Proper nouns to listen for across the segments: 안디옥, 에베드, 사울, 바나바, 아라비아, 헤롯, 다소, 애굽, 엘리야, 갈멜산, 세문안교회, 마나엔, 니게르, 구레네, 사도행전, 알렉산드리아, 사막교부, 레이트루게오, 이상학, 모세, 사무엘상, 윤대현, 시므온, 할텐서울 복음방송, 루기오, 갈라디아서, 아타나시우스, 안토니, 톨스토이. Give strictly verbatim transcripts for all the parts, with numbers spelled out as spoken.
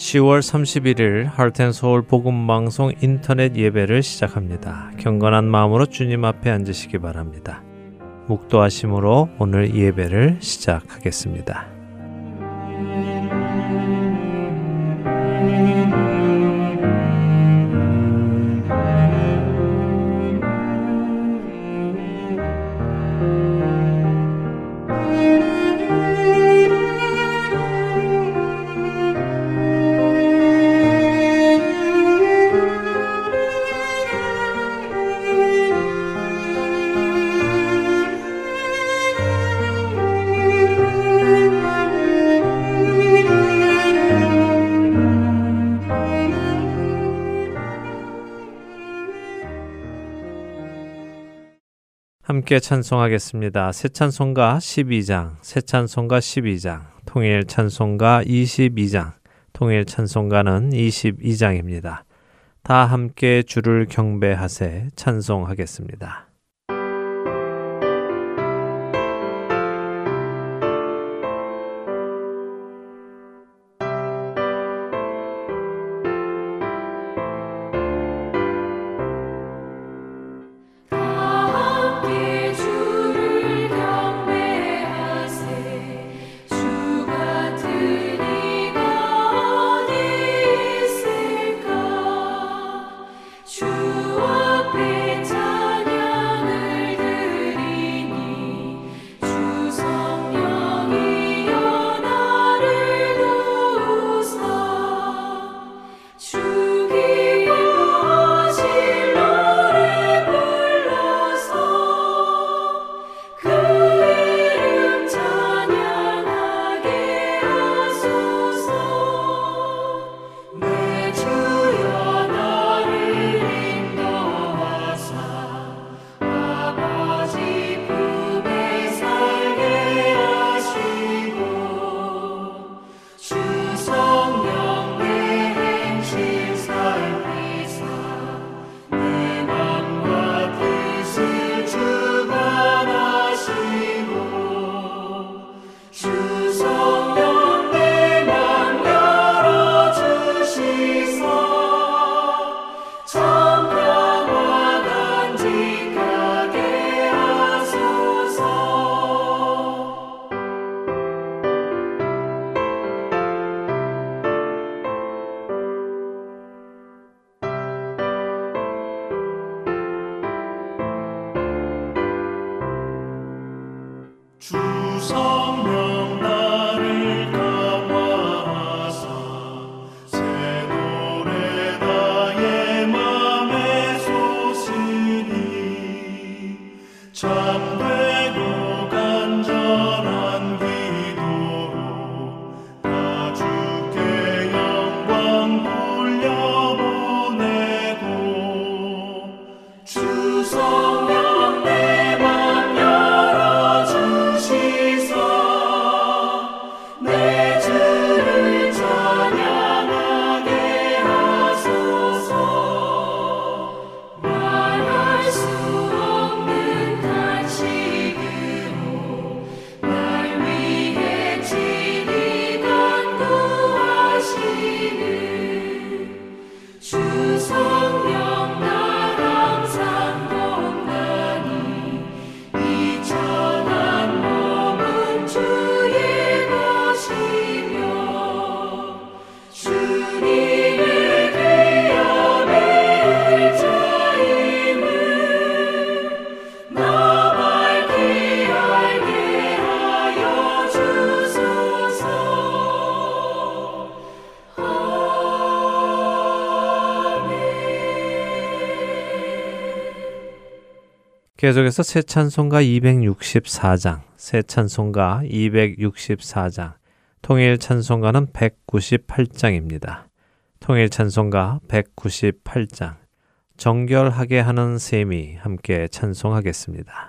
시월 삼십일일 할텐서울 복음방송 인터넷 예배를 시작합니다. 경건한 마음으로 주님 앞에 앉으시기 바랍니다. 묵도하심으로 오늘 예배를 시작하겠습니다. 함께 찬송하겠습니다. 새 찬송가 십이 장, 새 찬송가 십이 장, 통일 찬송가 이십이 장, 통일 찬송가는 이십이 장입니다. 다 함께 주를 경배하세 찬송하겠습니다. 계속해서 새 찬송가 이백육십사 장, 새 찬송가 이백육십사 장, 통일 찬송가는 백구십팔 장입니다. 통일 찬송가 백구십팔 장, 정결하게 하는 셈이 함께 찬송하겠습니다.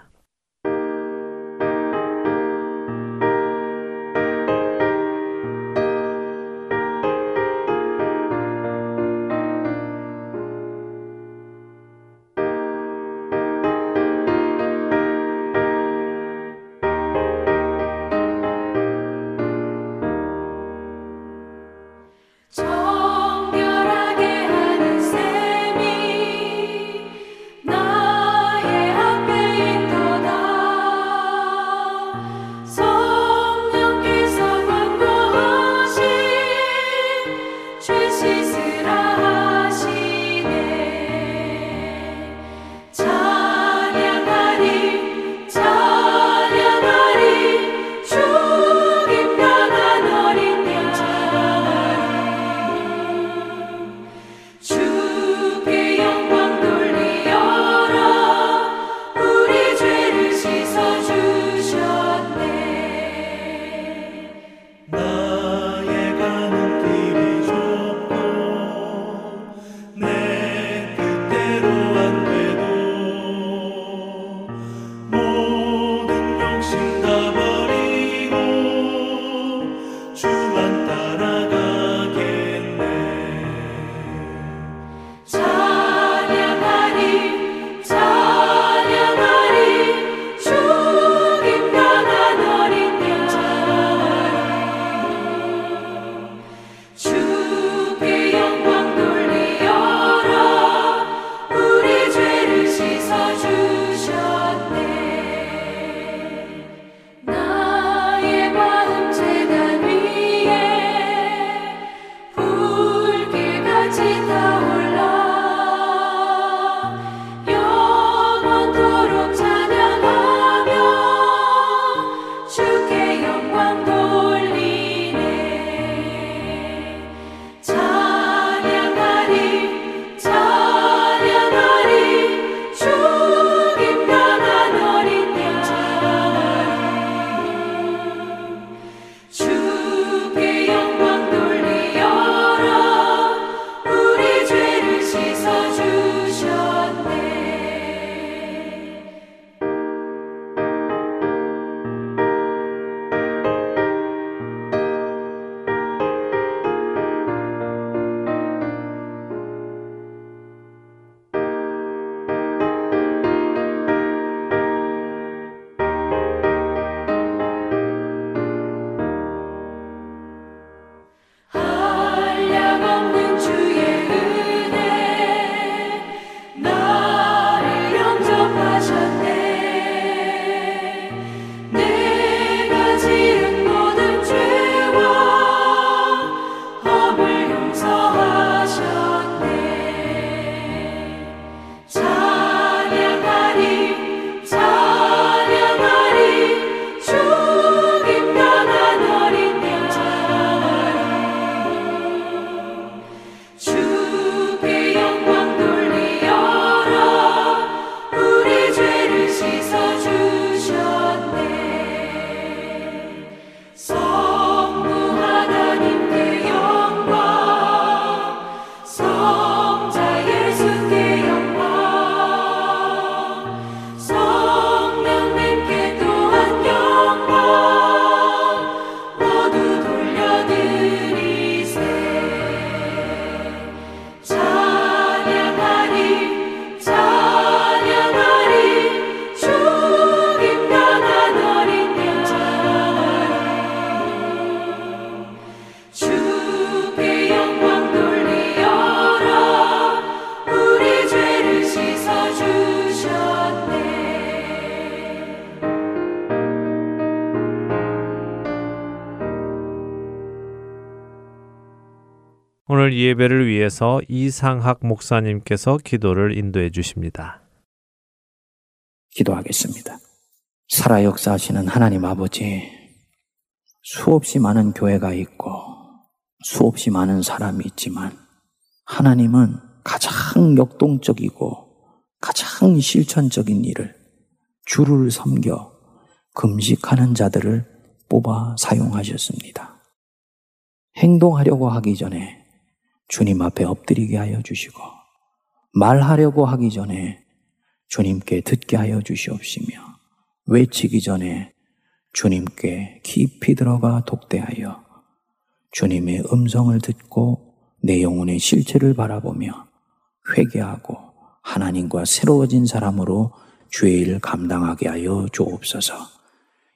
저 오늘 이 예배를 위해서 이상학 목사님께서 기도를 인도해 주십니다. 기도하겠습니다. 살아 역사하시는 하나님 아버지, 수없이 많은 교회가 있고 수없이 많은 사람이 있지만 하나님은 가장 역동적이고 가장 실천적인 일을, 주를 섬겨 금식하는 자들을 뽑아 사용하셨습니다. 행동하려고 하기 전에 주님 앞에 엎드리게 하여 주시고, 말하려고 하기 전에 주님께 듣게 하여 주시옵시며, 외치기 전에 주님께 깊이 들어가 독대하여 주님의 음성을 듣고 내 영혼의 실체를 바라보며 회개하고 하나님과 새로워진 사람으로 주의 일 감당하게 하여 주옵소서.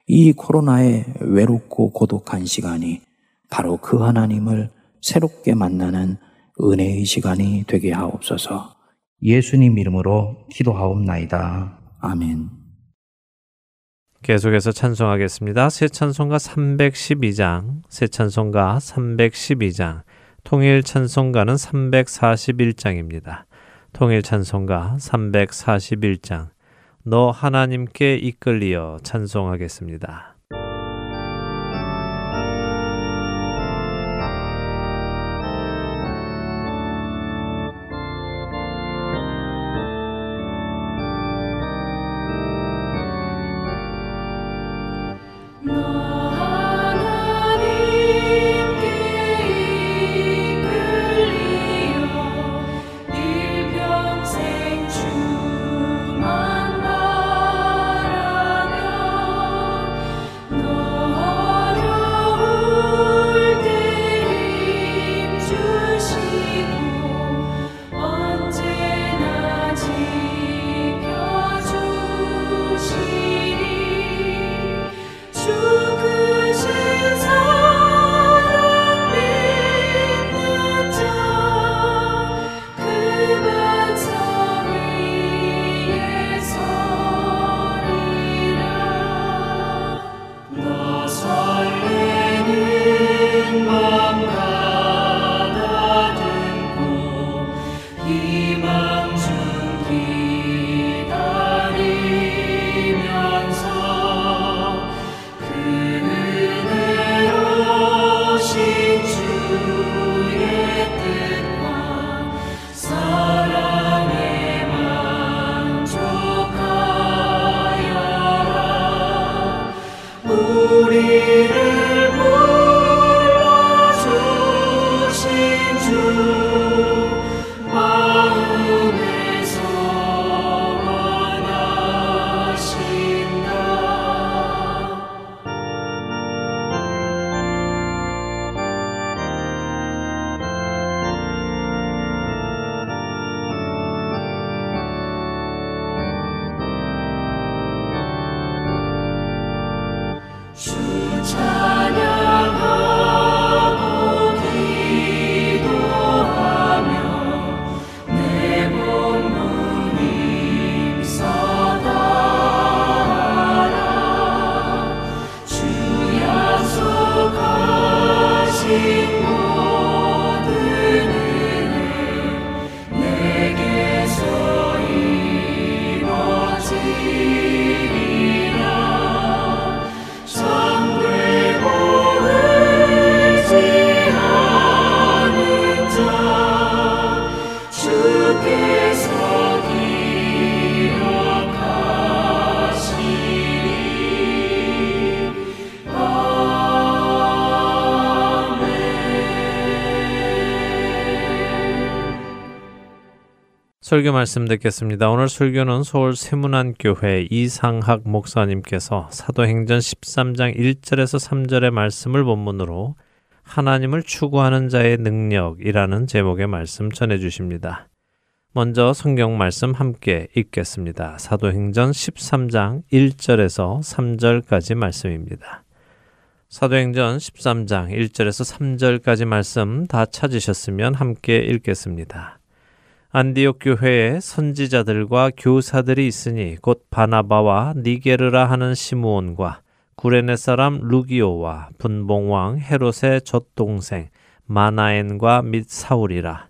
이 코로나의 외롭고 고독한 시간이 바로 그 하나님을 새롭게 만나는 은혜의 시간이 되게 하옵소서. 예수님 이름으로 기도하옵나이다. 아멘. 계속해서 찬송하겠습니다. 새 찬송가 삼백십이 장, 새 찬송가 삼백십이 장, 통일 찬송가는 삼백사십일 장입니다. 통일 찬송가 삼백사십일 장, 너 하나님께 이끌리어 찬송하겠습니다. 설교 말씀 듣겠습니다. 오늘 설교는 서울 세문안교회 이상학 목사님께서 사도행전 십삼 장 일 절에서 삼 절의 말씀을 본문으로 하나님을 추구하는 자의 능력이라는 제목의 말씀 전해주십니다. 먼저 성경 말씀 함께 읽겠습니다. 사도행전 십삼 장 일 절에서 삼 절까지 말씀입니다. 사도행전 십삼 장 일 절에서 삼 절까지 말씀 다 찾으셨으면 함께 읽겠습니다. 안디옥 교회에 선지자들과 교사들이 있으니 곧 바나바와 니게르라 하는 시므온과 구레네 사람 루기오와 분봉왕 헤롯의 젖동생 마나엔과 및 사울이라.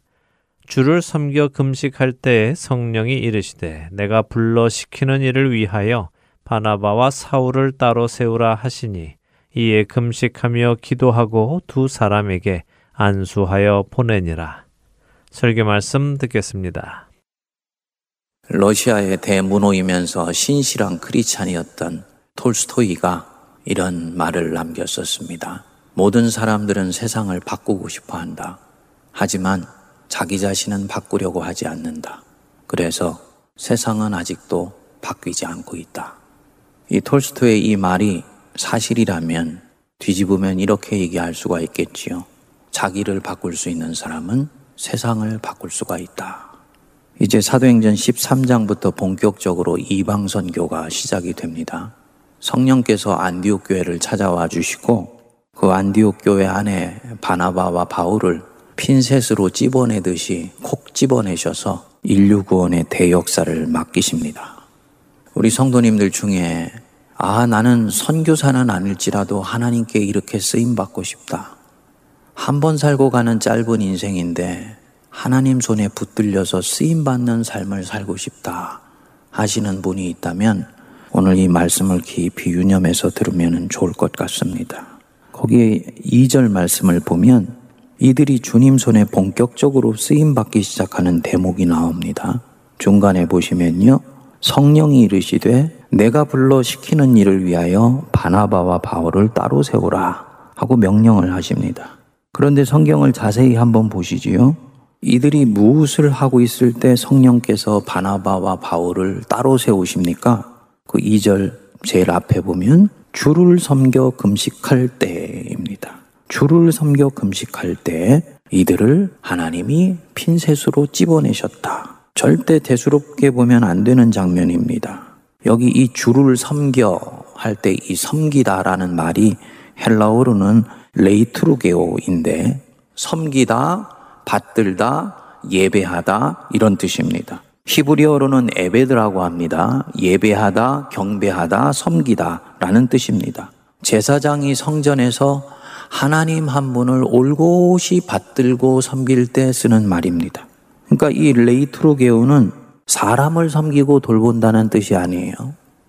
주를 섬겨 금식할 때에 성령이 이르시되 내가 불러 시키는 일을 위하여 바나바와 사울을 따로 세우라 하시니 이에 금식하며 기도하고 두 사람에게 안수하여 보내니라. 설교 말씀 듣겠습니다. 러시아의 대문호이면서 신실한 크리스찬이었던 톨스토이가 이런 말을 남겼었습니다. 모든 사람들은 세상을 바꾸고 싶어 한다. 하지만 자기 자신은 바꾸려고 하지 않는다. 그래서 세상은 아직도 바뀌지 않고 있다. 이 톨스토이의 이 말이 사실이라면 뒤집으면 이렇게 얘기할 수가 있겠지요. 자기를 바꿀 수 있는 사람은 세상을 바꿀 수가 있다. 이제 사도행전 십삼 장부터 본격적으로 이방 선교가 시작이 됩니다. 성령께서 안디옥 교회를 찾아와 주시고 그 안디옥 교회 안에 바나바와 바울을 핀셋으로 집어내듯이 콕 집어내셔서 인류 구원의 대역사를 맡기십니다. 우리 성도님들 중에 아 나는 선교사는 아닐지라도 하나님께 이렇게 쓰임받고 싶다. 한 번 살고 가는 짧은 인생인데 하나님 손에 붙들려서 쓰임받는 삶을 살고 싶다 하시는 분이 있다면 오늘 이 말씀을 깊이 유념해서 들으면 좋을 것 같습니다. 거기에 이 절 말씀을 보면 이들이 주님 손에 본격적으로 쓰임받기 시작하는 대목이 나옵니다. 중간에 보시면요. 성령이 이르시되 내가 불러 시키는 일을 위하여 바나바와 바울을 따로 세우라 하고 명령을 하십니다. 그런데 성경을 자세히 한번 보시지요. 이들이 무엇을 하고 있을 때 성령께서 바나바와 바울을 따로 세우십니까? 그 이 절 제일 앞에 보면 주를 섬겨 금식할 때입니다. 주를 섬겨 금식할 때 이들을 하나님이 핀셋으로 집어내셨다. 절대 대수롭게 보면 안 되는 장면입니다. 여기 이 주를 섬겨 할 때 이 섬기다라는 말이 헬라어로는 레이트루게오인데 섬기다, 받들다, 예배하다 이런 뜻입니다. 히브리어로는 에베드라고 합니다. 예배하다, 경배하다, 섬기다라는 뜻입니다. 제사장이 성전에서 하나님 한 분을 올곧이 받들고 섬길 때 쓰는 말입니다. 그러니까 이 레이트루게오는 사람을 섬기고 돌본다는 뜻이 아니에요.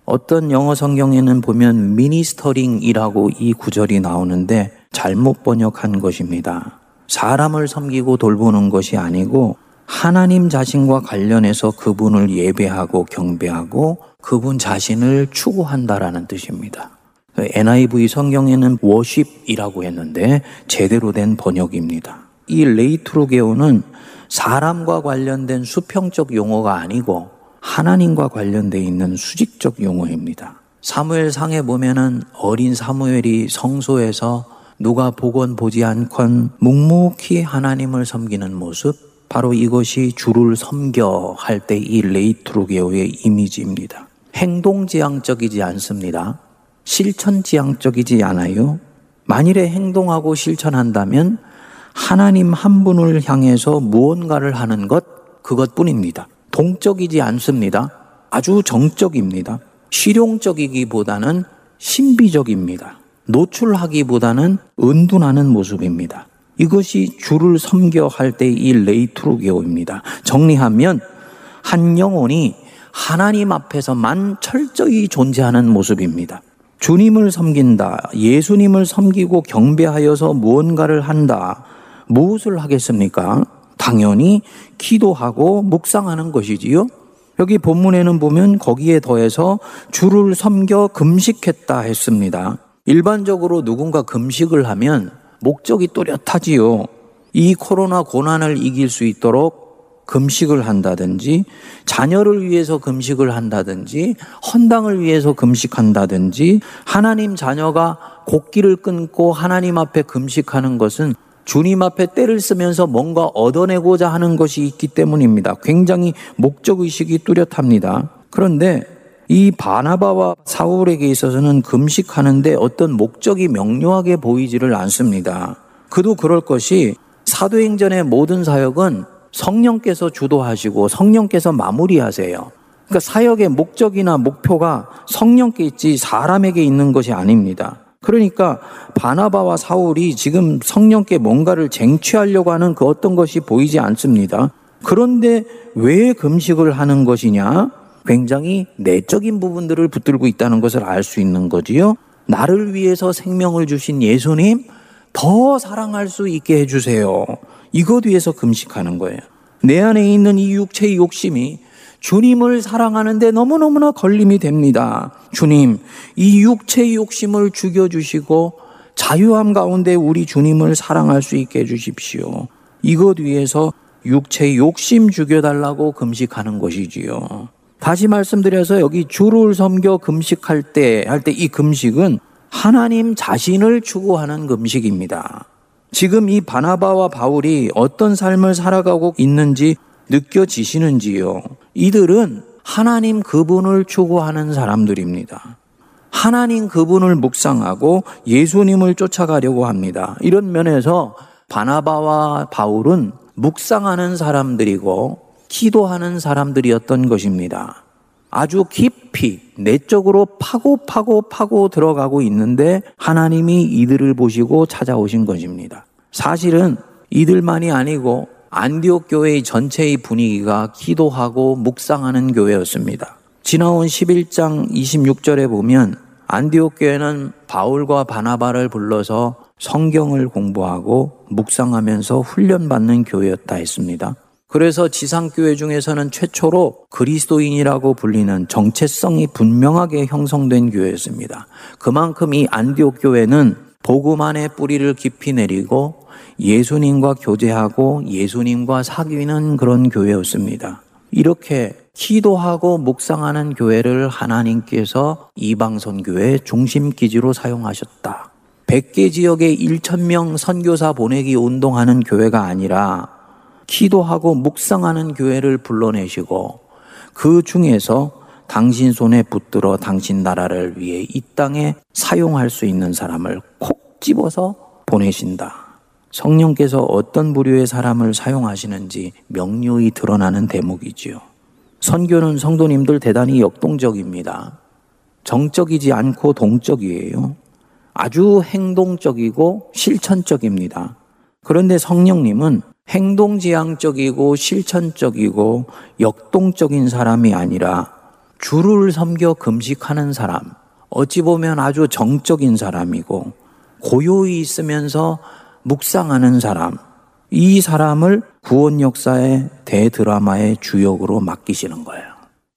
어떤 영어 성경에는 보면 미니스터링이라고 이 구절이 나오는데 잘못 번역한 것입니다. 사람을 섬기고 돌보는 것이 아니고 하나님 자신과 관련해서 그분을 예배하고 경배하고 그분 자신을 추구한다라는 뜻입니다. 엔 아이 브이 성경에는 워십이라고 했는데 제대로 된 번역입니다. 이 레이트루게오는 사람과 관련된 수평적 용어가 아니고 하나님과 관련되어 있는 수직적 용어입니다. 사무엘상에 보면은 어린 사무엘이 성소에서 누가 보건 보지 않건 묵묵히 하나님을 섬기는 모습, 바로 이것이 주를 섬겨 할 때 이 레이트루게오의 이미지입니다. 행동지향적이지 않습니다. 실천지향적이지 않아요. 만일에 행동하고 실천한다면 하나님 한 분을 향해서 무언가를 하는 것, 그것뿐입니다. 동적이지 않습니다. 아주 정적입니다. 실용적이기보다는 신비적입니다. 노출하기보다는 은둔하는 모습입니다. 이것이 주를 섬겨 할 때 이 레이트루게오입니다. 정리하면 한 영혼이 하나님 앞에서만 철저히 존재하는 모습입니다. 주님을 섬긴다, 예수님을 섬기고 경배하여서 무언가를 한다. 무엇을 하겠습니까? 당연히 기도하고 묵상하는 것이지요. 여기 본문에는 보면 거기에 더해서 주를 섬겨 금식했다 했습니다. 일반적으로 누군가 금식을 하면 목적이 또렷하지요. 이 코로나 고난을 이길 수 있도록 금식을 한다든지 자녀를 위해서 금식을 한다든지 헌당을 위해서 금식한다든지 하나님 자녀가 곡기를 끊고 하나님 앞에 금식하는 것은 주님 앞에 때를 쓰면서 뭔가 얻어내고자 하는 것이 있기 때문입니다. 굉장히 목적의식이 뚜렷합니다. 그런데 이 바나바와 사울에게 있어서는 금식하는데 어떤 목적이 명료하게 보이지를 않습니다. 그도 그럴 것이 사도행전의 모든 사역은 성령께서 주도하시고 성령께서 마무리하세요. 그러니까 사역의 목적이나 목표가 성령께 있지 사람에게 있는 것이 아닙니다. 그러니까 바나바와 사울이 지금 성령께 뭔가를 쟁취하려고 하는 그 어떤 것이 보이지 않습니다. 그런데 왜 금식을 하는 것이냐? 굉장히 내적인 부분들을 붙들고 있다는 것을 알 수 있는 거지요. 나를 위해서 생명을 주신 예수님, 더 사랑할 수 있게 해주세요. 이것 위해서 금식하는 거예요. 내 안에 있는 이 육체의 욕심이 주님을 사랑하는데 너무너무나 걸림이 됩니다. 주님, 이 육체의 욕심을 죽여주시고 자유함 가운데 우리 주님을 사랑할 수 있게 해주십시오. 이것 위해서 육체의 욕심 죽여달라고 금식하는 것이지요. 다시 말씀드려서 여기 주를 섬겨 금식할 때, 할 때 이 금식은 하나님 자신을 추구하는 금식입니다. 지금 이 바나바와 바울이 어떤 삶을 살아가고 있는지 느껴지시는지요? 이들은 하나님 그분을 추구하는 사람들입니다. 하나님 그분을 묵상하고 예수님을 쫓아가려고 합니다. 이런 면에서 바나바와 바울은 묵상하는 사람들이고 기도하는 사람들이었던 것입니다. 아주 깊이 내적으로 파고 파고 파고 들어가고 있는데 하나님이 이들을 보시고 찾아오신 것입니다. 사실은 이들만이 아니고 안디옥 교회의 전체의 분위기가 기도하고 묵상하는 교회였습니다. 지나온 십일 장 이십육 절에 보면 안디옥 교회는 바울과 바나바를 불러서 성경을 공부하고 묵상하면서 훈련받는 교회였다 했습니다. 그래서 지상교회 중에서는 최초로 그리스도인이라고 불리는 정체성이 분명하게 형성된 교회였습니다. 그만큼 이 안디옥 교회는 복음 안에 뿌리를 깊이 내리고 예수님과 교제하고 예수님과 사귀는 그런 교회였습니다. 이렇게 기도하고 묵상하는 교회를 하나님께서 이방선교의 중심기지로 사용하셨다. 백 개 지역에 천 명 선교사 보내기 운동하는 교회가 아니라 기도하고 묵상하는 교회를 불러내시고 그 중에서 당신 손에 붙들어 당신 나라를 위해 이 땅에 사용할 수 있는 사람을 콕 집어서 보내신다. 성령께서 어떤 부류의 사람을 사용하시는지 명료히 드러나는 대목이지요. 선교는 성도님들 대단히 역동적입니다. 정적이지 않고 동적이에요. 아주 행동적이고 실천적입니다. 그런데 성령님은 행동지향적이고 실천적이고 역동적인 사람이 아니라 주를 섬겨 금식하는 사람, 어찌 보면 아주 정적인 사람이고 고요히 있으면서 묵상하는 사람, 이 사람을 구원 역사의 대드라마의 주역으로 맡기시는 거예요.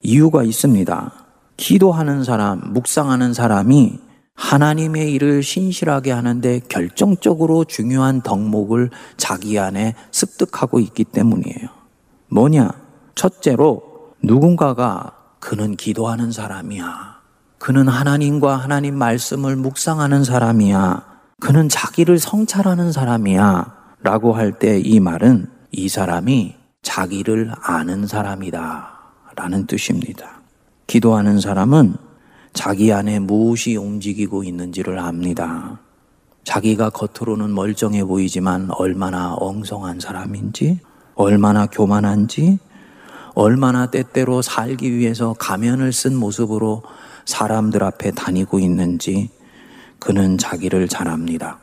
이유가 있습니다. 기도하는 사람, 묵상하는 사람이 하나님의 일을 신실하게 하는데 결정적으로 중요한 덕목을 자기 안에 습득하고 있기 때문이에요. 뭐냐? 첫째로 누군가가 그는 기도하는 사람이야. 그는 하나님과 하나님 말씀을 묵상하는 사람이야. 그는 자기를 성찰하는 사람이야 라고 할 때 이 말은 이 사람이 자기를 아는 사람이다 라는 뜻입니다. 기도하는 사람은 자기 안에 무엇이 움직이고 있는지를 압니다. 자기가 겉으로는 멀쩡해 보이지만 얼마나 엉성한 사람인지, 얼마나 교만한지, 얼마나 때때로 살기 위해서 가면을 쓴 모습으로 사람들 앞에 다니고 있는지 그는 자기를 잘 압니다.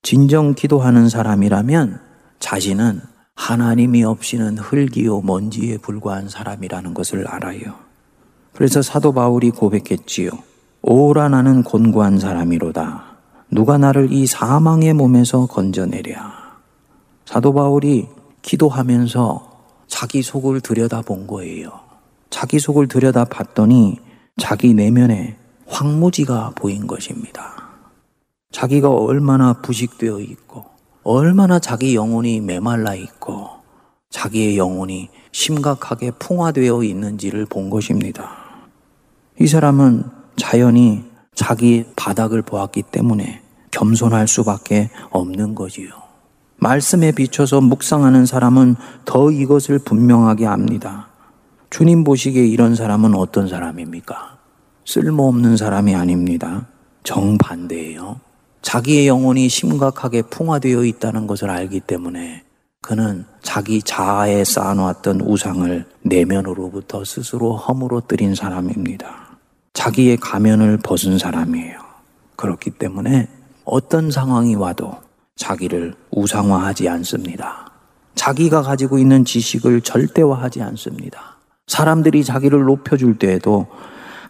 진정 기도하는 사람이라면 자신은 하나님이 없이는 흙이요 먼지에 불과한 사람이라는 것을 알아요. 그래서 사도 바울이 고백했지요. 오라 나는 곤고한 사람이로다. 누가 나를 이 사망의 몸에서 건져내랴. 사도 바울이 기도하면서 자기 속을 들여다본 거예요. 자기 속을 들여다봤더니 자기 내면에 황무지가 보인 것입니다. 자기가 얼마나 부식되어 있고 얼마나 자기 영혼이 메말라 있고 자기의 영혼이 심각하게 풍화되어 있는지를 본 것입니다. 이 사람은 자연히 자기 바닥을 보았기 때문에 겸손할 수밖에 없는 거지요. 말씀에 비춰서 묵상하는 사람은 더 이것을 분명하게 압니다. 주님 보시기에 이런 사람은 어떤 사람입니까? 쓸모없는 사람이 아닙니다. 정반대예요. 자기의 영혼이 심각하게 풍화되어 있다는 것을 알기 때문에 그는 자기 자아에 쌓아놓았던 우상을 내면으로부터 스스로 허물어뜨린 사람입니다. 자기의 가면을 벗은 사람이에요. 그렇기 때문에 어떤 상황이 와도 자기를 우상화하지 않습니다. 자기가 가지고 있는 지식을 절대화하지 않습니다. 사람들이 자기를 높여줄 때에도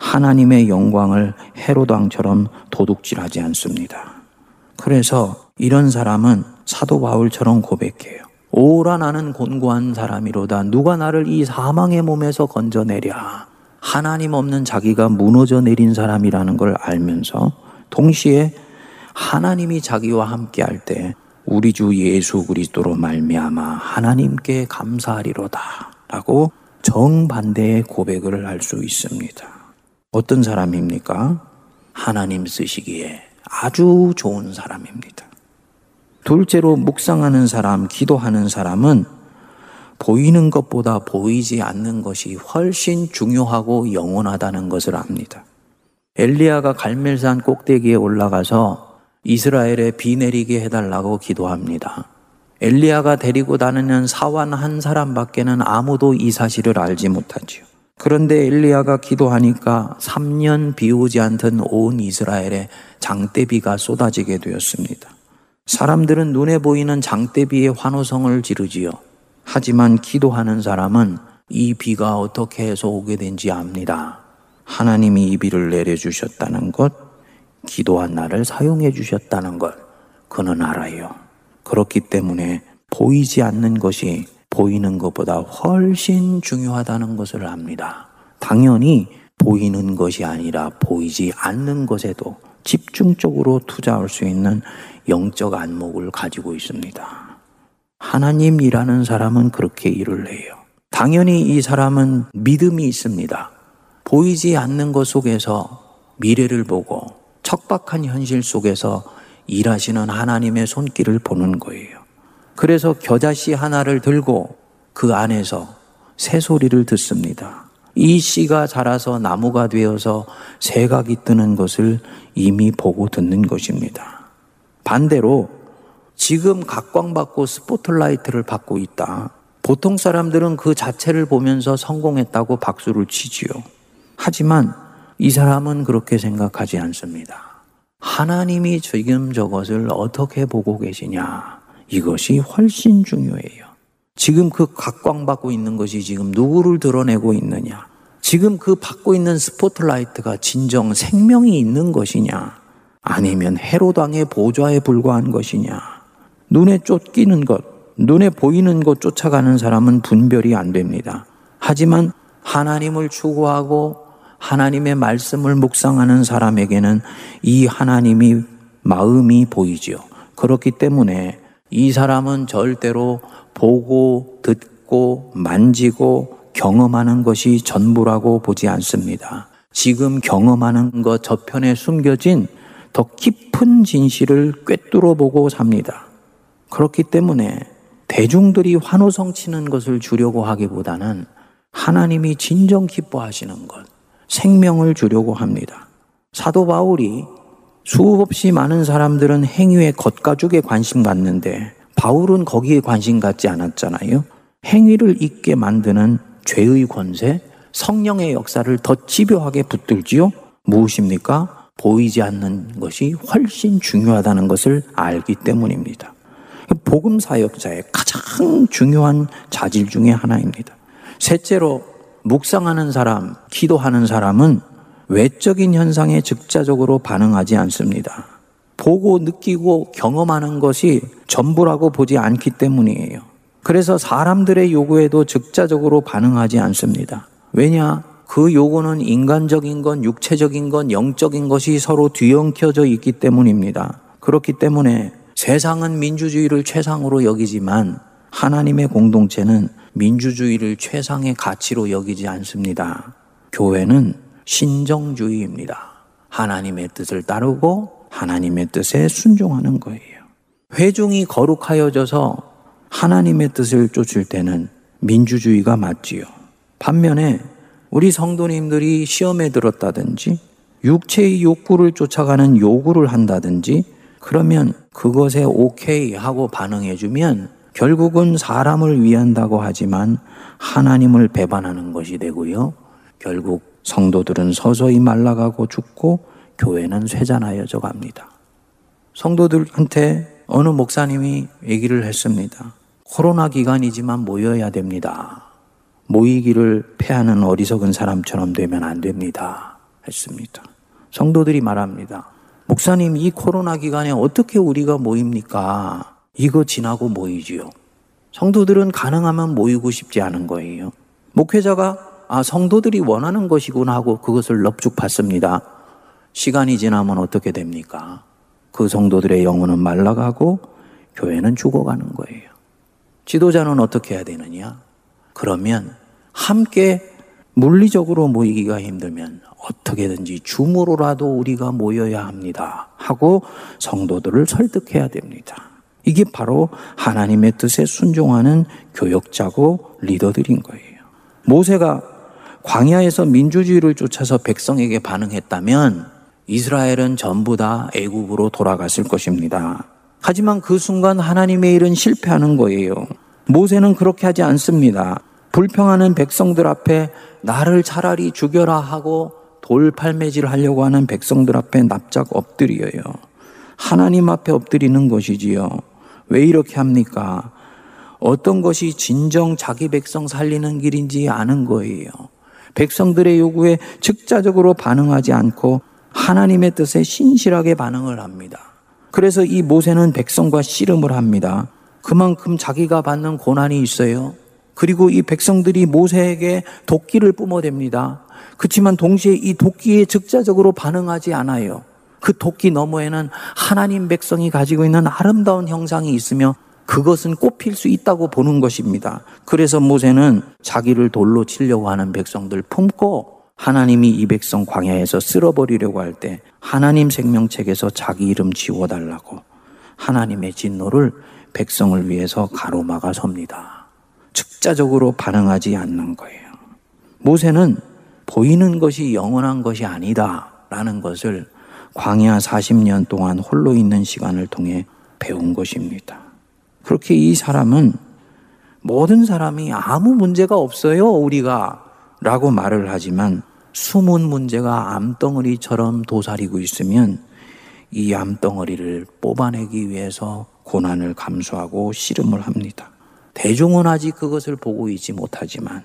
하나님의 영광을 헤롯 왕처럼 도둑질하지 않습니다. 그래서 이런 사람은 사도 바울처럼 고백해요. 오라 나는 곤고한 사람이로다. 누가 나를 이 사망의 몸에서 건져내랴. 하나님 없는 자기가 무너져 내린 사람이라는 걸 알면서 동시에 하나님이 자기와 함께 할 때 우리 주 예수 그리스도로 말미암아 하나님께 감사하리로다 라고 정반대의 고백을 할 수 있습니다. 어떤 사람입니까? 하나님 쓰시기에 아주 좋은 사람입니다. 둘째로 묵상하는 사람, 기도하는 사람은 보이는 것보다 보이지 않는 것이 훨씬 중요하고 영원하다는 것을 압니다. 엘리야가 갈멜산 꼭대기에 올라가서 이스라엘에 비 내리게 해달라고 기도합니다. 엘리야가 데리고 다니는 사환 한 사람밖에는 아무도 이 사실을 알지 못하지요. 그런데 엘리야가 기도하니까 삼 년 비 오지 않던 온 이스라엘에 장대비가 쏟아지게 되었습니다. 사람들은 눈에 보이는 장대비의 환호성을 지르지요. 하지만 기도하는 사람은 이 비가 어떻게 해서 오게 된지 압니다. 하나님이 이 비를 내려주셨다는 것, 기도한 나를 사용해 주셨다는 것, 그는 알아요. 그렇기 때문에 보이지 않는 것이 보이는 것보다 훨씬 중요하다는 것을 압니다. 당연히 보이는 것이 아니라 보이지 않는 것에도 집중적으로 투자할 수 있는 영적 안목을 가지고 있습니다. 하나님이라는 사람은 그렇게 일을 해요. 당연히 이 사람은 믿음이 있습니다. 보이지 않는 것 속에서 미래를 보고 척박한 현실 속에서 일하시는 하나님의 손길을 보는 거예요. 그래서 겨자씨 하나를 들고 그 안에서 새소리를 듣습니다. 이 씨가 자라서 나무가 되어서 새각이 뜨는 것을 이미 보고 듣는 것입니다. 반대로 지금 각광받고 스포트라이트를 받고 있다. 보통 사람들은 그 자체를 보면서 성공했다고 박수를 치지요. 하지만 이 사람은 그렇게 생각하지 않습니다. 하나님이 지금 저것을 어떻게 보고 계시냐. 이것이 훨씬 중요해요. 지금 그 각광받고 있는 것이 지금 누구를 드러내고 있느냐. 지금 그 받고 있는 스포트라이트가 진정 생명이 있는 것이냐. 아니면 헤롯왕의 보좌에 불과한 것이냐. 눈에 쫓기는 것, 눈에 보이는 것 쫓아가는 사람은 분별이 안 됩니다. 하지만 하나님을 추구하고 하나님의 말씀을 묵상하는 사람에게는 이 하나님이 마음이 보이지요. 그렇기 때문에 이 사람은 절대로 보고 듣고 만지고 경험하는 것이 전부라고 보지 않습니다. 지금 경험하는 것 저편에 숨겨진 더 깊은 진실을 꿰뚫어 보고 삽니다. 그렇기 때문에 대중들이 환호성 치는 것을 주려고 하기보다는 하나님이 진정 기뻐하시는 것, 생명을 주려고 합니다. 사도 바울이 수없이 많은 사람들은 행위의 겉가죽에 관심 갖는데 바울은 거기에 관심 갖지 않았잖아요. 행위를 잊게 만드는 죄의 권세, 성령의 역사를 더 집요하게 붙들지요. 무엇입니까? 보이지 않는 것이 훨씬 중요하다는 것을 알기 때문입니다. 복음 사역자의 가장 중요한 자질 중에 하나입니다. 셋째로 묵상하는 사람, 기도하는 사람은 외적인 현상에 즉자적으로 반응하지 않습니다. 보고 느끼고 경험하는 것이 전부라고 보지 않기 때문이에요. 그래서 사람들의 요구에도 즉자적으로 반응하지 않습니다. 왜냐? 그 요구는 인간적인 건 육체적인 건 영적인 것이 서로 뒤엉켜져 있기 때문입니다. 그렇기 때문에 세상은 민주주의를 최상으로 여기지만 하나님의 공동체는 민주주의를 최상의 가치로 여기지 않습니다. 교회는 신정주의입니다. 하나님의 뜻을 따르고 하나님의 뜻에 순종하는 거예요. 회중이 거룩하여져서 하나님의 뜻을 쫓을 때는 민주주의가 맞지요. 반면에 우리 성도님들이 시험에 들었다든지 육체의 욕구를 쫓아가는 요구를 한다든지 그러면 그것에 오케이 하고 반응해주면 결국은 사람을 위한다고 하지만 하나님을 배반하는 것이 되고요. 결국 성도들은 서서히 말라가고 죽고 교회는 쇠잔하여져 갑니다. 성도들한테 어느 목사님이 얘기를 했습니다. 코로나 기간이지만 모여야 됩니다. 모이기를 패하는 어리석은 사람처럼 되면 안 됩니다. 했습니다. 성도들이 말합니다. 목사님, 이 코로나 기간에 어떻게 우리가 모입니까? 이거 지나고 모이지요. 성도들은 가능하면 모이고 싶지 않은 거예요. 목회자가 아 성도들이 원하는 것이구나 하고 그것을 넙죽 받습니다. 시간이 지나면 어떻게 됩니까? 그 성도들의 영혼은 말라가고 교회는 죽어가는 거예요. 지도자는 어떻게 해야 되느냐? 그러면 함께 물리적으로 모이기가 힘들면 어떻게든지 줌으로라도 우리가 모여야 합니다 하고 성도들을 설득해야 됩니다. 이게 바로 하나님의 뜻에 순종하는 교역자고 리더들인 거예요. 모세가 광야에서 민주주의를 쫓아서 백성에게 반응했다면 이스라엘은 전부 다 애굽으로 돌아갔을 것입니다. 하지만 그 순간 하나님의 일은 실패하는 거예요. 모세는 그렇게 하지 않습니다. 불평하는 백성들 앞에 나를 차라리 죽여라 하고 돌팔매질을 하려고 하는 백성들 앞에 납작 엎드려요. 하나님 앞에 엎드리는 것이지요. 왜 이렇게 합니까? 어떤 것이 진정 자기 백성 살리는 길인지 아는 거예요. 백성들의 요구에 즉자적으로 반응하지 않고 하나님의 뜻에 신실하게 반응을 합니다. 그래서 이 모세는 백성과 씨름을 합니다. 그만큼 자기가 받는 고난이 있어요. 그리고 이 백성들이 모세에게 도끼를 뿜어댑니다. 그렇지만 동시에 이 도끼에 즉자적으로 반응하지 않아요. 그 도끼 너머에는 하나님 백성이 가지고 있는 아름다운 형상이 있으며 그것은 꽃필 수 있다고 보는 것입니다. 그래서 모세는 자기를 돌로 치려고 하는 백성들 품고 하나님이 이 백성 광야에서 쓸어버리려고 할 때 하나님 생명책에서 자기 이름 지워달라고 하나님의 진노를 백성을 위해서 가로막아 섭니다. 즉자적으로 반응하지 않는 거예요. 모세는 보이는 것이 영원한 것이 아니다라는 것을 광야 사십 년 동안 홀로 있는 시간을 통해 배운 것입니다. 그렇게 이 사람은 모든 사람이 아무 문제가 없어요, 우리가 라고 말을 하지만 숨은 문제가 암덩어리처럼 도사리고 있으면 이 암덩어리를 뽑아내기 위해서 고난을 감수하고 씨름을 합니다. 대중은 아직 그것을 보고 있지 못하지만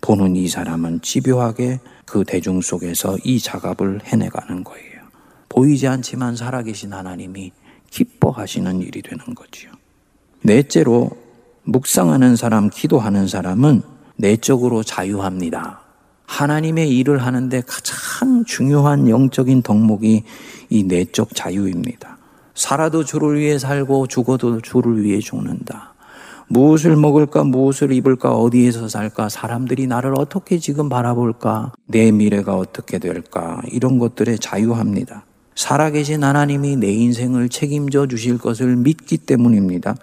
보는 이 사람은 집요하게 그 대중 속에서 이 작업을 해내가는 거예요. 보이지 않지만 살아계신 하나님이 기뻐하시는 일이 되는 거지요. 넷째로, 묵상하는 사람, 기도하는 사람은 내적으로 자유합니다. 하나님의 일을 하는데 가장 중요한 영적인 덕목이 이 내적 자유입니다. 살아도 주를 위해 살고 죽어도 주를 위해 죽는다. 무엇을 먹을까, 무엇을 입을까, 어디에서 살까, 사람들이 나를 어떻게 지금 바라볼까, 내 미래가 어떻게 될까, 이런 것들에 자유합니다. 살아계신 하나님이 내 인생을 책임져 주실 것을 믿기 때문입니다.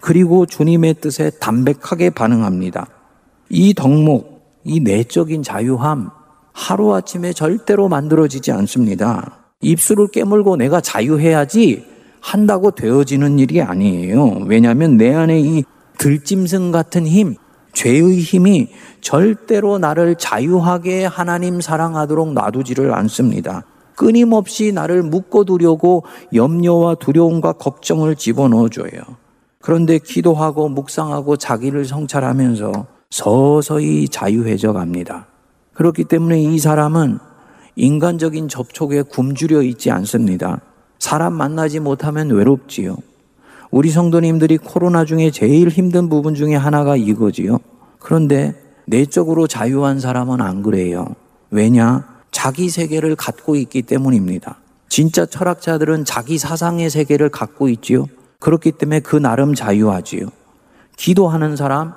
그리고 주님의 뜻에 담백하게 반응합니다. 이 덕목, 이 내적인 자유함, 하루아침에 절대로 만들어지지 않습니다. 입술을 깨물고 내가 자유해야지 한다고 되어지는 일이 아니에요. 왜냐하면 내 안에 이 들짐승 같은 힘, 죄의 힘이 절대로 나를 자유하게 하나님 사랑하도록 놔두지를 않습니다. 끊임없이 나를 묶어두려고 염려와 두려움과 걱정을 집어넣어줘요. 그런데 기도하고 묵상하고 자기를 성찰하면서 서서히 자유해져 갑니다. 그렇기 때문에 이 사람은 인간적인 접촉에 굶주려 있지 않습니다. 사람 만나지 못하면 외롭지요. 우리 성도님들이 코로나 중에 제일 힘든 부분 중에 하나가 이거지요. 그런데 내적으로 자유한 사람은 안 그래요. 왜냐? 자기 세계를 갖고 있기 때문입니다. 진짜 철학자들은 자기 사상의 세계를 갖고 있지요. 그렇기 때문에 그 나름 자유하지요. 기도하는 사람,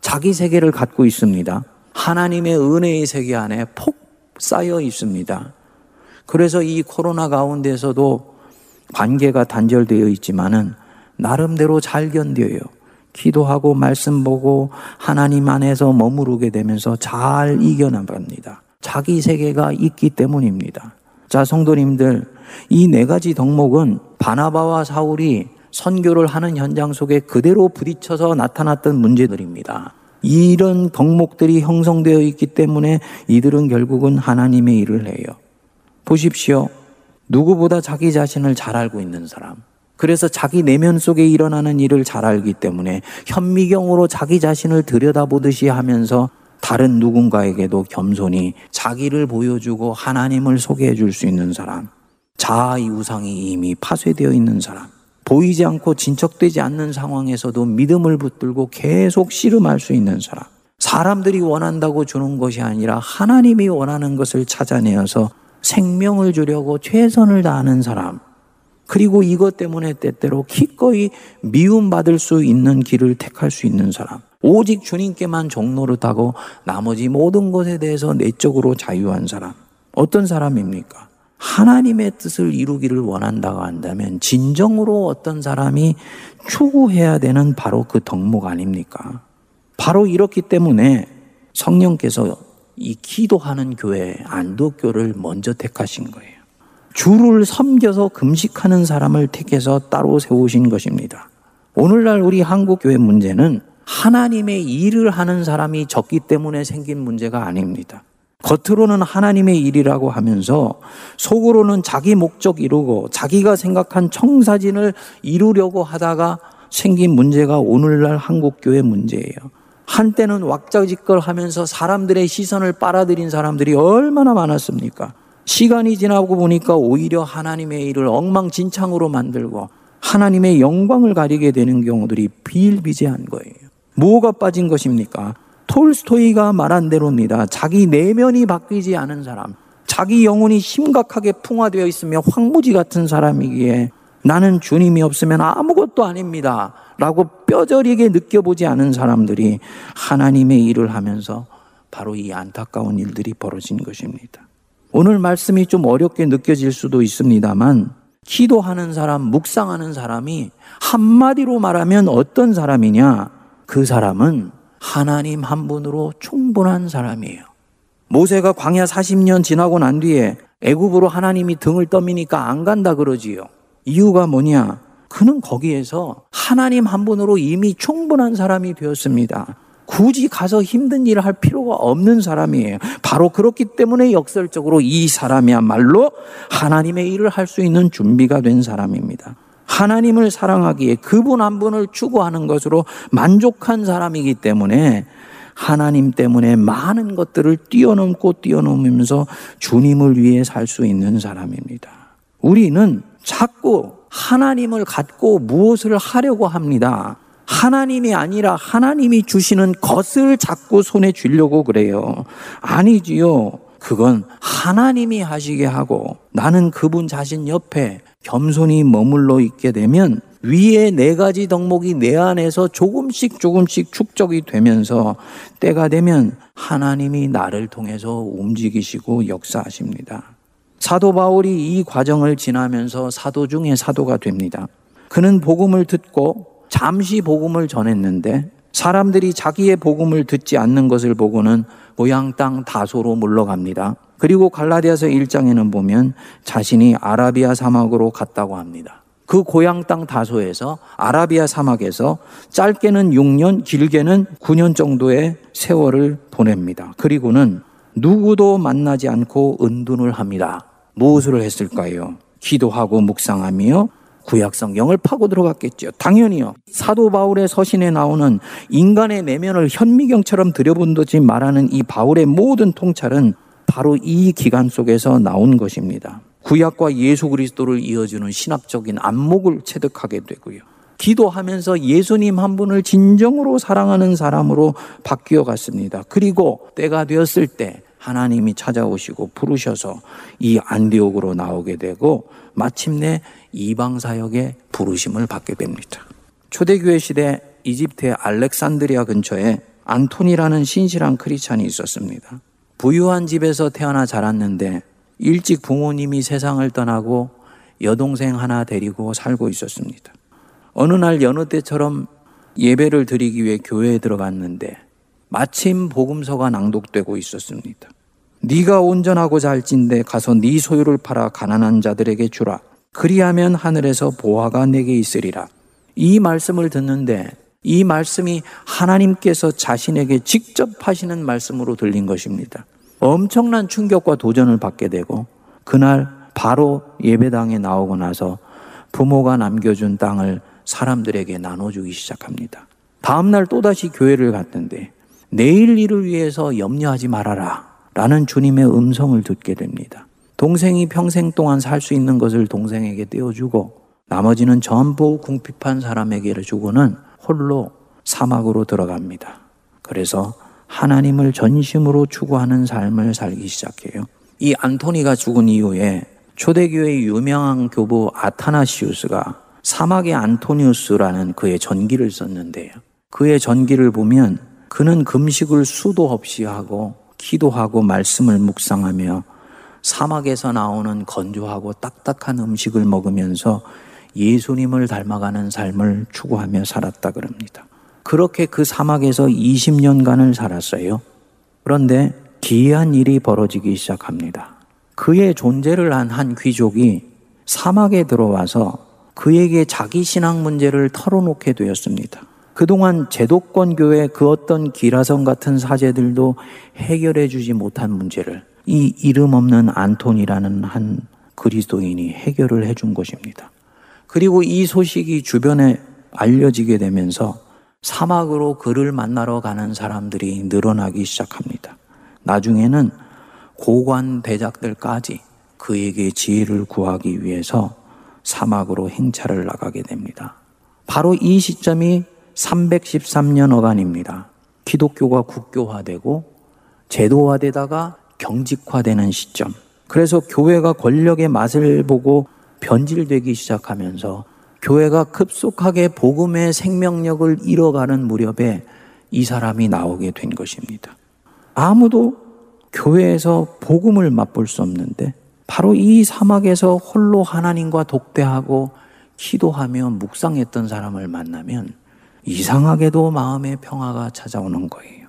자기 세계를 갖고 있습니다. 하나님의 은혜의 세계 안에 폭 쌓여 있습니다. 그래서 이 코로나 가운데서도 관계가 단절되어 있지만은 나름대로 잘 견뎌요. 기도하고 말씀 보고 하나님 안에서 머무르게 되면서 잘 이겨나갑니다. 자기 세계가 있기 때문입니다. 자, 성도님들, 이 네 가지 덕목은 바나바와 사울이 선교를 하는 현장 속에 그대로 부딪혀서 나타났던 문제들입니다. 이런 덕목들이 형성되어 있기 때문에 이들은 결국은 하나님의 일을 해요. 보십시오. 누구보다 자기 자신을 잘 알고 있는 사람, 그래서 자기 내면 속에 일어나는 일을 잘 알기 때문에 현미경으로 자기 자신을 들여다보듯이 하면서 다른 누군가에게도 겸손히 자기를 보여주고 하나님을 소개해 줄 수 있는 사람, 자아의 우상이 이미 파쇄되어 있는 사람, 보이지 않고 진척되지 않는 상황에서도 믿음을 붙들고 계속 씨름할 수 있는 사람, 사람들이 원한다고 주는 것이 아니라 하나님이 원하는 것을 찾아내어서 생명을 주려고 최선을 다하는 사람, 그리고 이것 때문에 때때로 기꺼이 미움받을 수 있는 길을 택할 수 있는 사람, 오직 주님께만 종노릇하고 나머지 모든 것에 대해서 내적으로 자유한 사람. 어떤 사람입니까? 하나님의 뜻을 이루기를 원한다고 한다면 진정으로 어떤 사람이 추구해야 되는 바로 그 덕목 아닙니까? 바로 이렇기 때문에 성령께서 이 기도하는 교회, 안도교를 먼저 택하신 거예요. 주를 섬겨서 금식하는 사람을 택해서 따로 세우신 것입니다. 오늘날 우리 한국교회 문제는 하나님의 일을 하는 사람이 적기 때문에 생긴 문제가 아닙니다. 겉으로는 하나님의 일이라고 하면서 속으로는 자기 목적 이루고 자기가 생각한 청사진을 이루려고 하다가 생긴 문제가 오늘날 한국교회 문제예요. 한때는 왁자지껄 하면서 사람들의 시선을 빨아들인 사람들이 얼마나 많았습니까? 시간이 지나고 보니까 오히려 하나님의 일을 엉망진창으로 만들고 하나님의 영광을 가리게 되는 경우들이 비일비재한 거예요. 뭐가 빠진 것입니까? 톨스토이가 말한 대로입니다. 자기 내면이 바뀌지 않은 사람, 자기 영혼이 심각하게 풍화되어 있으며 황무지 같은 사람이기에 나는 주님이 없으면 아무것도 아닙니다 라고 뼈저리게 느껴보지 않은 사람들이 하나님의 일을 하면서 바로 이 안타까운 일들이 벌어진 것입니다. 오늘 말씀이 좀 어렵게 느껴질 수도 있습니다만, 기도하는 사람, 묵상하는 사람이 한마디로 말하면 어떤 사람이냐? 그 사람은 하나님 한 분으로 충분한 사람이에요. 모세가 광야 사십 년 지나고 난 뒤에 애굽으로 하나님이 등을 떠미니까 안 간다 그러지요. 이유가 뭐냐? 그는 거기에서 하나님 한 분으로 이미 충분한 사람이 되었습니다. 굳이 가서 힘든 일을 할 필요가 없는 사람이에요. 바로 그렇기 때문에 역설적으로 이 사람이야말로 하나님의 일을 할 수 있는 준비가 된 사람입니다. 하나님을 사랑하기에 그분 한 분을 추구하는 것으로 만족한 사람이기 때문에 하나님 때문에 많은 것들을 뛰어넘고 뛰어넘으면서 주님을 위해 살 수 있는 사람입니다. 우리는 자꾸 하나님을 갖고 무엇을 하려고 합니다. 하나님이 아니라 하나님이 주시는 것을 자꾸 손에 쥐려고 그래요. 아니지요. 그건 하나님이 하시게 하고 나는 그분 자신 옆에 겸손히 머물러 있게 되면 위에 네 가지 덕목이 내 안에서 조금씩 조금씩 축적이 되면서 때가 되면 하나님이 나를 통해서 움직이시고 역사하십니다. 사도 바울이 이 과정을 지나면서 사도 중에 사도가 됩니다. 그는 복음을 듣고 잠시 복음을 전했는데 사람들이 자기의 복음을 듣지 않는 것을 보고는 고향 땅 다소로 물러갑니다. 그리고 갈라디아서 일 장에는 보면 자신이 아라비아 사막으로 갔다고 합니다. 그 고향 땅 다소에서, 아라비아 사막에서 짧게는 육 년, 길게는 구 년 정도의 세월을 보냅니다. 그리고는 누구도 만나지 않고 은둔을 합니다. 무엇을 했을까요? 기도하고 묵상하며 구약성경을 파고 들어갔겠죠. 당연히요. 사도 바울의 서신에 나오는 인간의 내면을 현미경처럼 들여본 듯이 말하는 이 바울의 모든 통찰은 바로 이 기간 속에서 나온 것입니다. 구약과 예수 그리스도를 이어주는 신학적인 안목을 체득하게 되고요. 기도하면서 예수님 한 분을 진정으로 사랑하는 사람으로 바뀌어 갔습니다. 그리고 때가 되었을 때 하나님이 찾아오시고 부르셔서 이 안디옥으로 나오게 되고 마침내 이방 사역의 부르심을 받게 됩니다. 초대교회 시대 이집트의 알렉산드리아 근처에 안토니라는 신실한 크리스찬이 있었습니다. 부유한 집에서 태어나 자랐는데 일찍 부모님이 세상을 떠나고 여동생 하나 데리고 살고 있었습니다. 어느 날 여느 때처럼 예배를 드리기 위해 교회에 들어갔는데 마침 복음서가 낭독되고 있었습니다. 네가 온전하고자 할진대 가서 네 소유를 팔아 가난한 자들에게 주라. 그리하면 하늘에서 보화가 내게 있으리라. 이 말씀을 듣는데 이 말씀이 하나님께서 자신에게 직접 하시는 말씀으로 들린 것입니다. 엄청난 충격과 도전을 받게 되고 그날 바로 예배당에 나오고 나서 부모가 남겨준 땅을 사람들에게 나눠주기 시작합니다. 다음날 또다시 교회를 갔는데 내일 일을 위해서 염려하지 말아라 라는 주님의 음성을 듣게 됩니다. 동생이 평생 동안 살 수 있는 것을 동생에게 떼어주고 나머지는 전부 궁핍한 사람에게 주고는 홀로 사막으로 들어갑니다. 그래서 하나님을 전심으로 추구하는 삶을 살기 시작해요. 이 안토니가 죽은 이후에 초대교회의 유명한 교부 아타나시우스가 사막의 안토니우스라는 그의 전기를 썼는데요. 그의 전기를 보면 그는 금식을 수도 없이 하고 기도하고 말씀을 묵상하며 사막에서 나오는 건조하고 딱딱한 음식을 먹으면서 예수님을 닮아가는 삶을 추구하며 살았다 그럽니다. 그렇게 그 사막에서 이십 년간을 살았어요. 그런데 기이한 일이 벌어지기 시작합니다. 그의 존재를 안 한 귀족이 사막에 들어와서 그에게 자기 신앙 문제를 털어놓게 되었습니다. 그동안 제도권 교회 그 어떤 기라성 같은 사제들도 해결해 주지 못한 문제를 이 이름 없는 안토니라는 한 그리스도인이 해결을 해준 것입니다. 그리고 이 소식이 주변에 알려지게 되면서 사막으로 그를 만나러 가는 사람들이 늘어나기 시작합니다. 나중에는 고관 대작들까지 그에게 지혜를 구하기 위해서 사막으로 행차를 나가게 됩니다. 바로 이 시점이 삼백십삼 년 어간입니다. 기독교가 국교화되고 제도화되다가 경직화되는 시점. 그래서 교회가 권력의 맛을 보고 변질되기 시작하면서 교회가 급속하게 복음의 생명력을 잃어가는 무렵에 이 사람이 나오게 된 것입니다. 아무도 교회에서 복음을 맛볼 수 없는데 바로 이 사막에서 홀로 하나님과 독대하고 기도하며 묵상했던 사람을 만나면 이상하게도 마음의 평화가 찾아오는 거예요.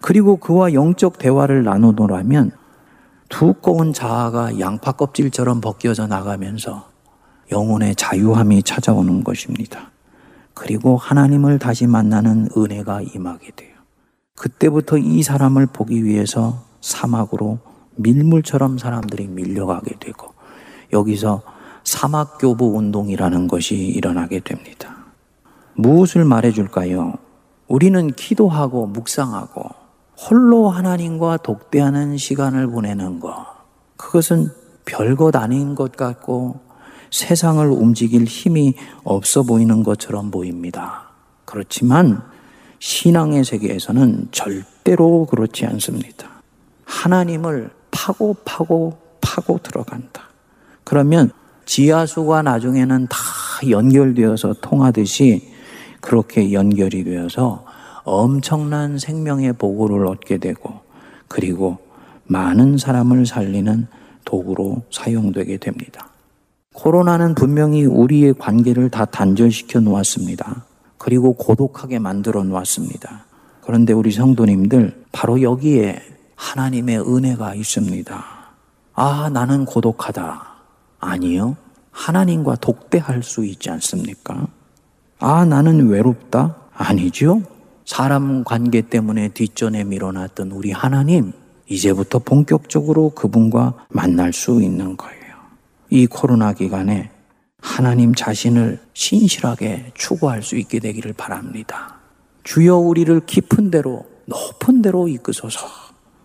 그리고 그와 영적 대화를 나누더라면 두꺼운 자아가 양파 껍질처럼 벗겨져 나가면서 영혼의 자유함이 찾아오는 것입니다. 그리고 하나님을 다시 만나는 은혜가 임하게 돼요. 그때부터 이 사람을 보기 위해서 사막으로 밀물처럼 사람들이 밀려가게 되고 여기서 사막교부 운동이라는 것이 일어나게 됩니다. 무엇을 말해줄까요? 우리는 기도하고 묵상하고 홀로 하나님과 독대하는 시간을 보내는 것, 그것은 별것 아닌 것 같고 세상을 움직일 힘이 없어 보이는 것처럼 보입니다. 그렇지만 신앙의 세계에서는 절대로 그렇지 않습니다. 하나님을 파고 파고 파고 들어간다. 그러면 지하수가 나중에는 다 연결되어서 통하듯이 그렇게 연결이 되어서 엄청난 생명의 보고를 얻게 되고 그리고 많은 사람을 살리는 도구로 사용되게 됩니다. 코로나는 분명히 우리의 관계를 다 단절시켜 놓았습니다. 그리고 고독하게 만들어 놓았습니다. 그런데 우리 성도님들 바로 여기에 하나님의 은혜가 있습니다. 아, 나는 고독하다. 아니요. 하나님과 독대할 수 있지 않습니까? 아, 나는 외롭다. 아니죠. 사람 관계 때문에 뒷전에 밀어놨던 우리 하나님, 이제부터 본격적으로 그분과 만날 수 있는 거예요. 이 코로나 기간에 하나님 자신을 신실하게 추구할 수 있게 되기를 바랍니다. 주여 우리를 깊은 데로 높은 데로 이끄소서.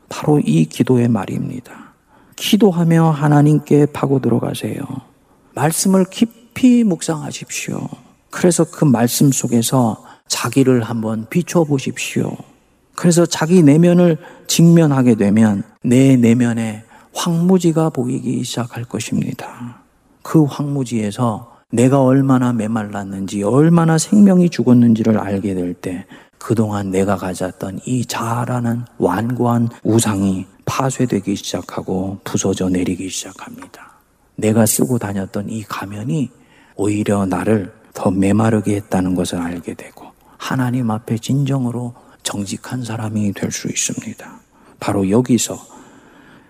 바로 이 기도의 말입니다. 기도하며 하나님께 파고 들어가세요. 말씀을 깊이 묵상하십시오. 그래서 그 말씀 속에서 자기를 한번 비춰보십시오. 그래서 자기 내면을 직면하게 되면 내 내면에 황무지가 보이기 시작할 것입니다. 그 황무지에서 내가 얼마나 메말랐는지 얼마나 생명이 죽었는지를 알게 될 때 그동안 내가 가졌던 이 자아라는 완고한 우상이 파쇄되기 시작하고 부서져 내리기 시작합니다. 내가 쓰고 다녔던 이 가면이 오히려 나를 더 메마르게 했다는 것을 알게 되고 하나님 앞에 진정으로 정직한 사람이 될 수 있습니다. 바로 여기서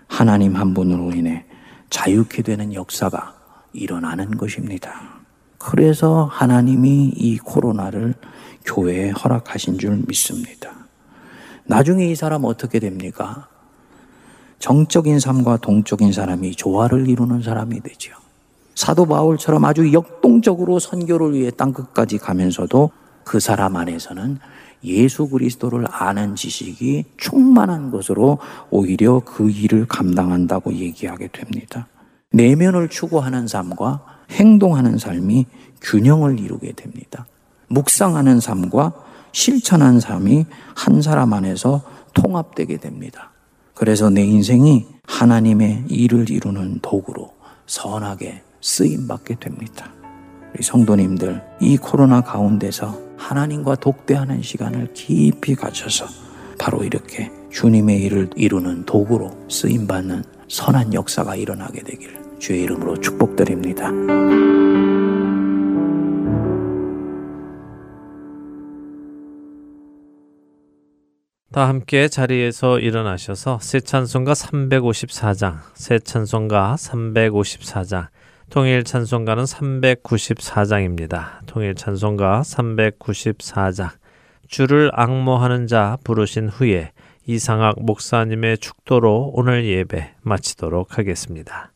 하나님 한 분으로 인해 자유케 되는 역사가 일어나는 것입니다. 그래서 하나님이 이 코로나를 교회에 허락하신 줄 믿습니다. 나중에 이 사람 어떻게 됩니까? 정적인 삶과 동적인 사람이 조화를 이루는 사람이 되죠. 사도 바울처럼 아주 역동적으로 선교를 위해 땅끝까지 가면서도 그 사람 안에서는 예수 그리스도를 아는 지식이 충만한 것으로 오히려 그 일을 감당한다고 얘기하게 됩니다. 내면을 추구하는 삶과 행동하는 삶이 균형을 이루게 됩니다. 묵상하는 삶과 실천한 삶이 한 사람 안에서 통합되게 됩니다. 그래서 내 인생이 하나님의 일을 이루는 도구로 선하게 쓰임받게 됩니다. 우리 성도님들, 이 코로나 가운데서 하나님과 독대하는 시간을 깊이 가져서 바로 이렇게 주님의 일을 이루는 도구로 쓰임받는 선한 역사가 일어나게 되길 주의 이름으로 축복드립니다. 다 함께 자리에서 일어나셔서 새 찬송가 삼백오십사 장, 새 찬송가 삼백오십사 장, 통일 찬송가는 삼백구십사 장입니다. 통일 찬송가 삼백구십사 장, 주를 앙모하는 자 부르신 후에 이상학 목사님의 축도로 오늘 예배 마치도록 하겠습니다.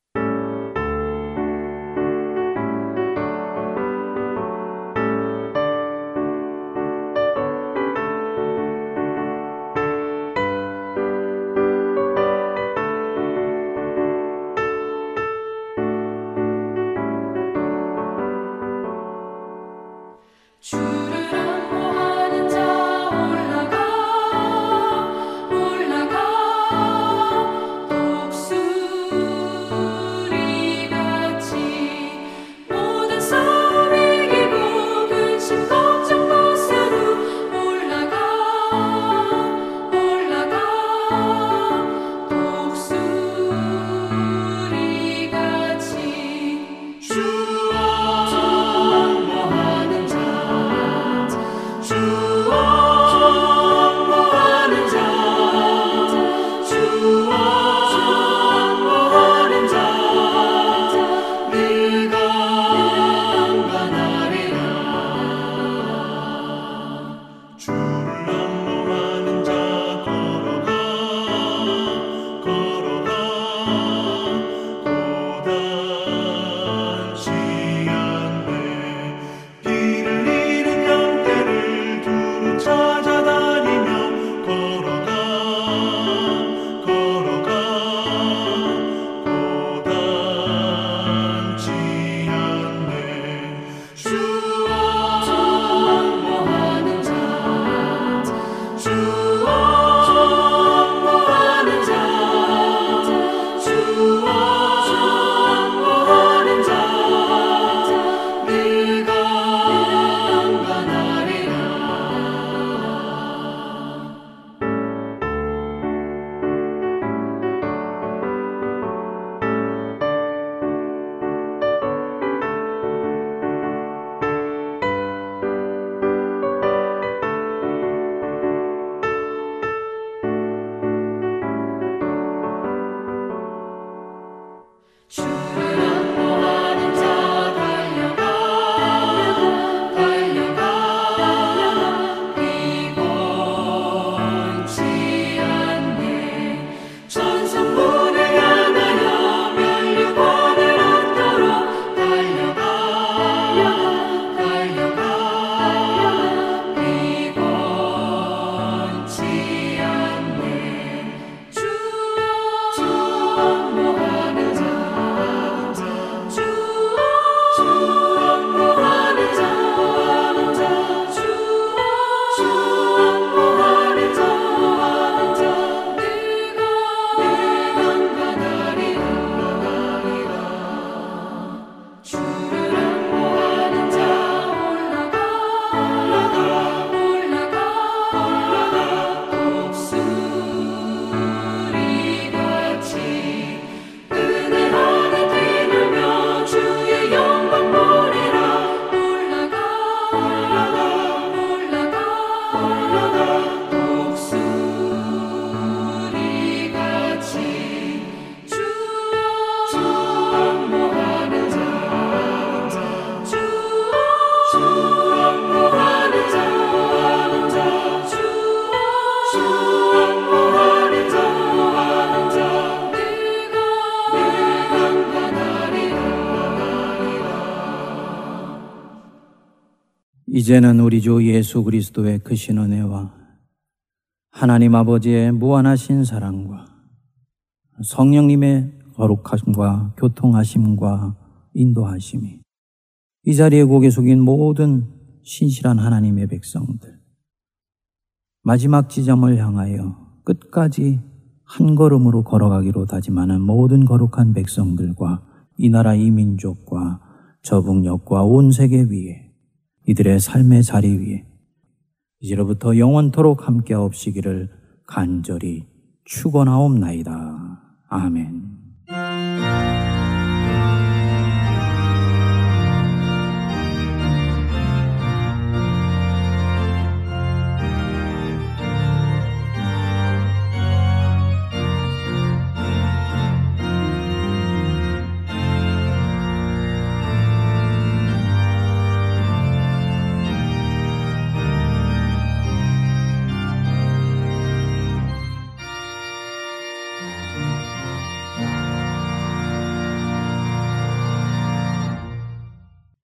이제는 우리 주 예수 그리스도의 크신 은혜와 하나님 아버지의 무한하신 사랑과 성령님의 거룩하심과 교통하심과 인도하심이 이 자리에 고개 숙인 모든 신실한 하나님의 백성들 마지막 지점을 향하여 끝까지 한 걸음으로 걸어가기로 다짐하는 모든 거룩한 백성들과 이 나라 이 민족과 저 북녘과 온 세계 위에 이들의 삶의 자리 위에 이제로부터 영원토록 함께하옵시기를 간절히 축원하옵나이다. 아멘.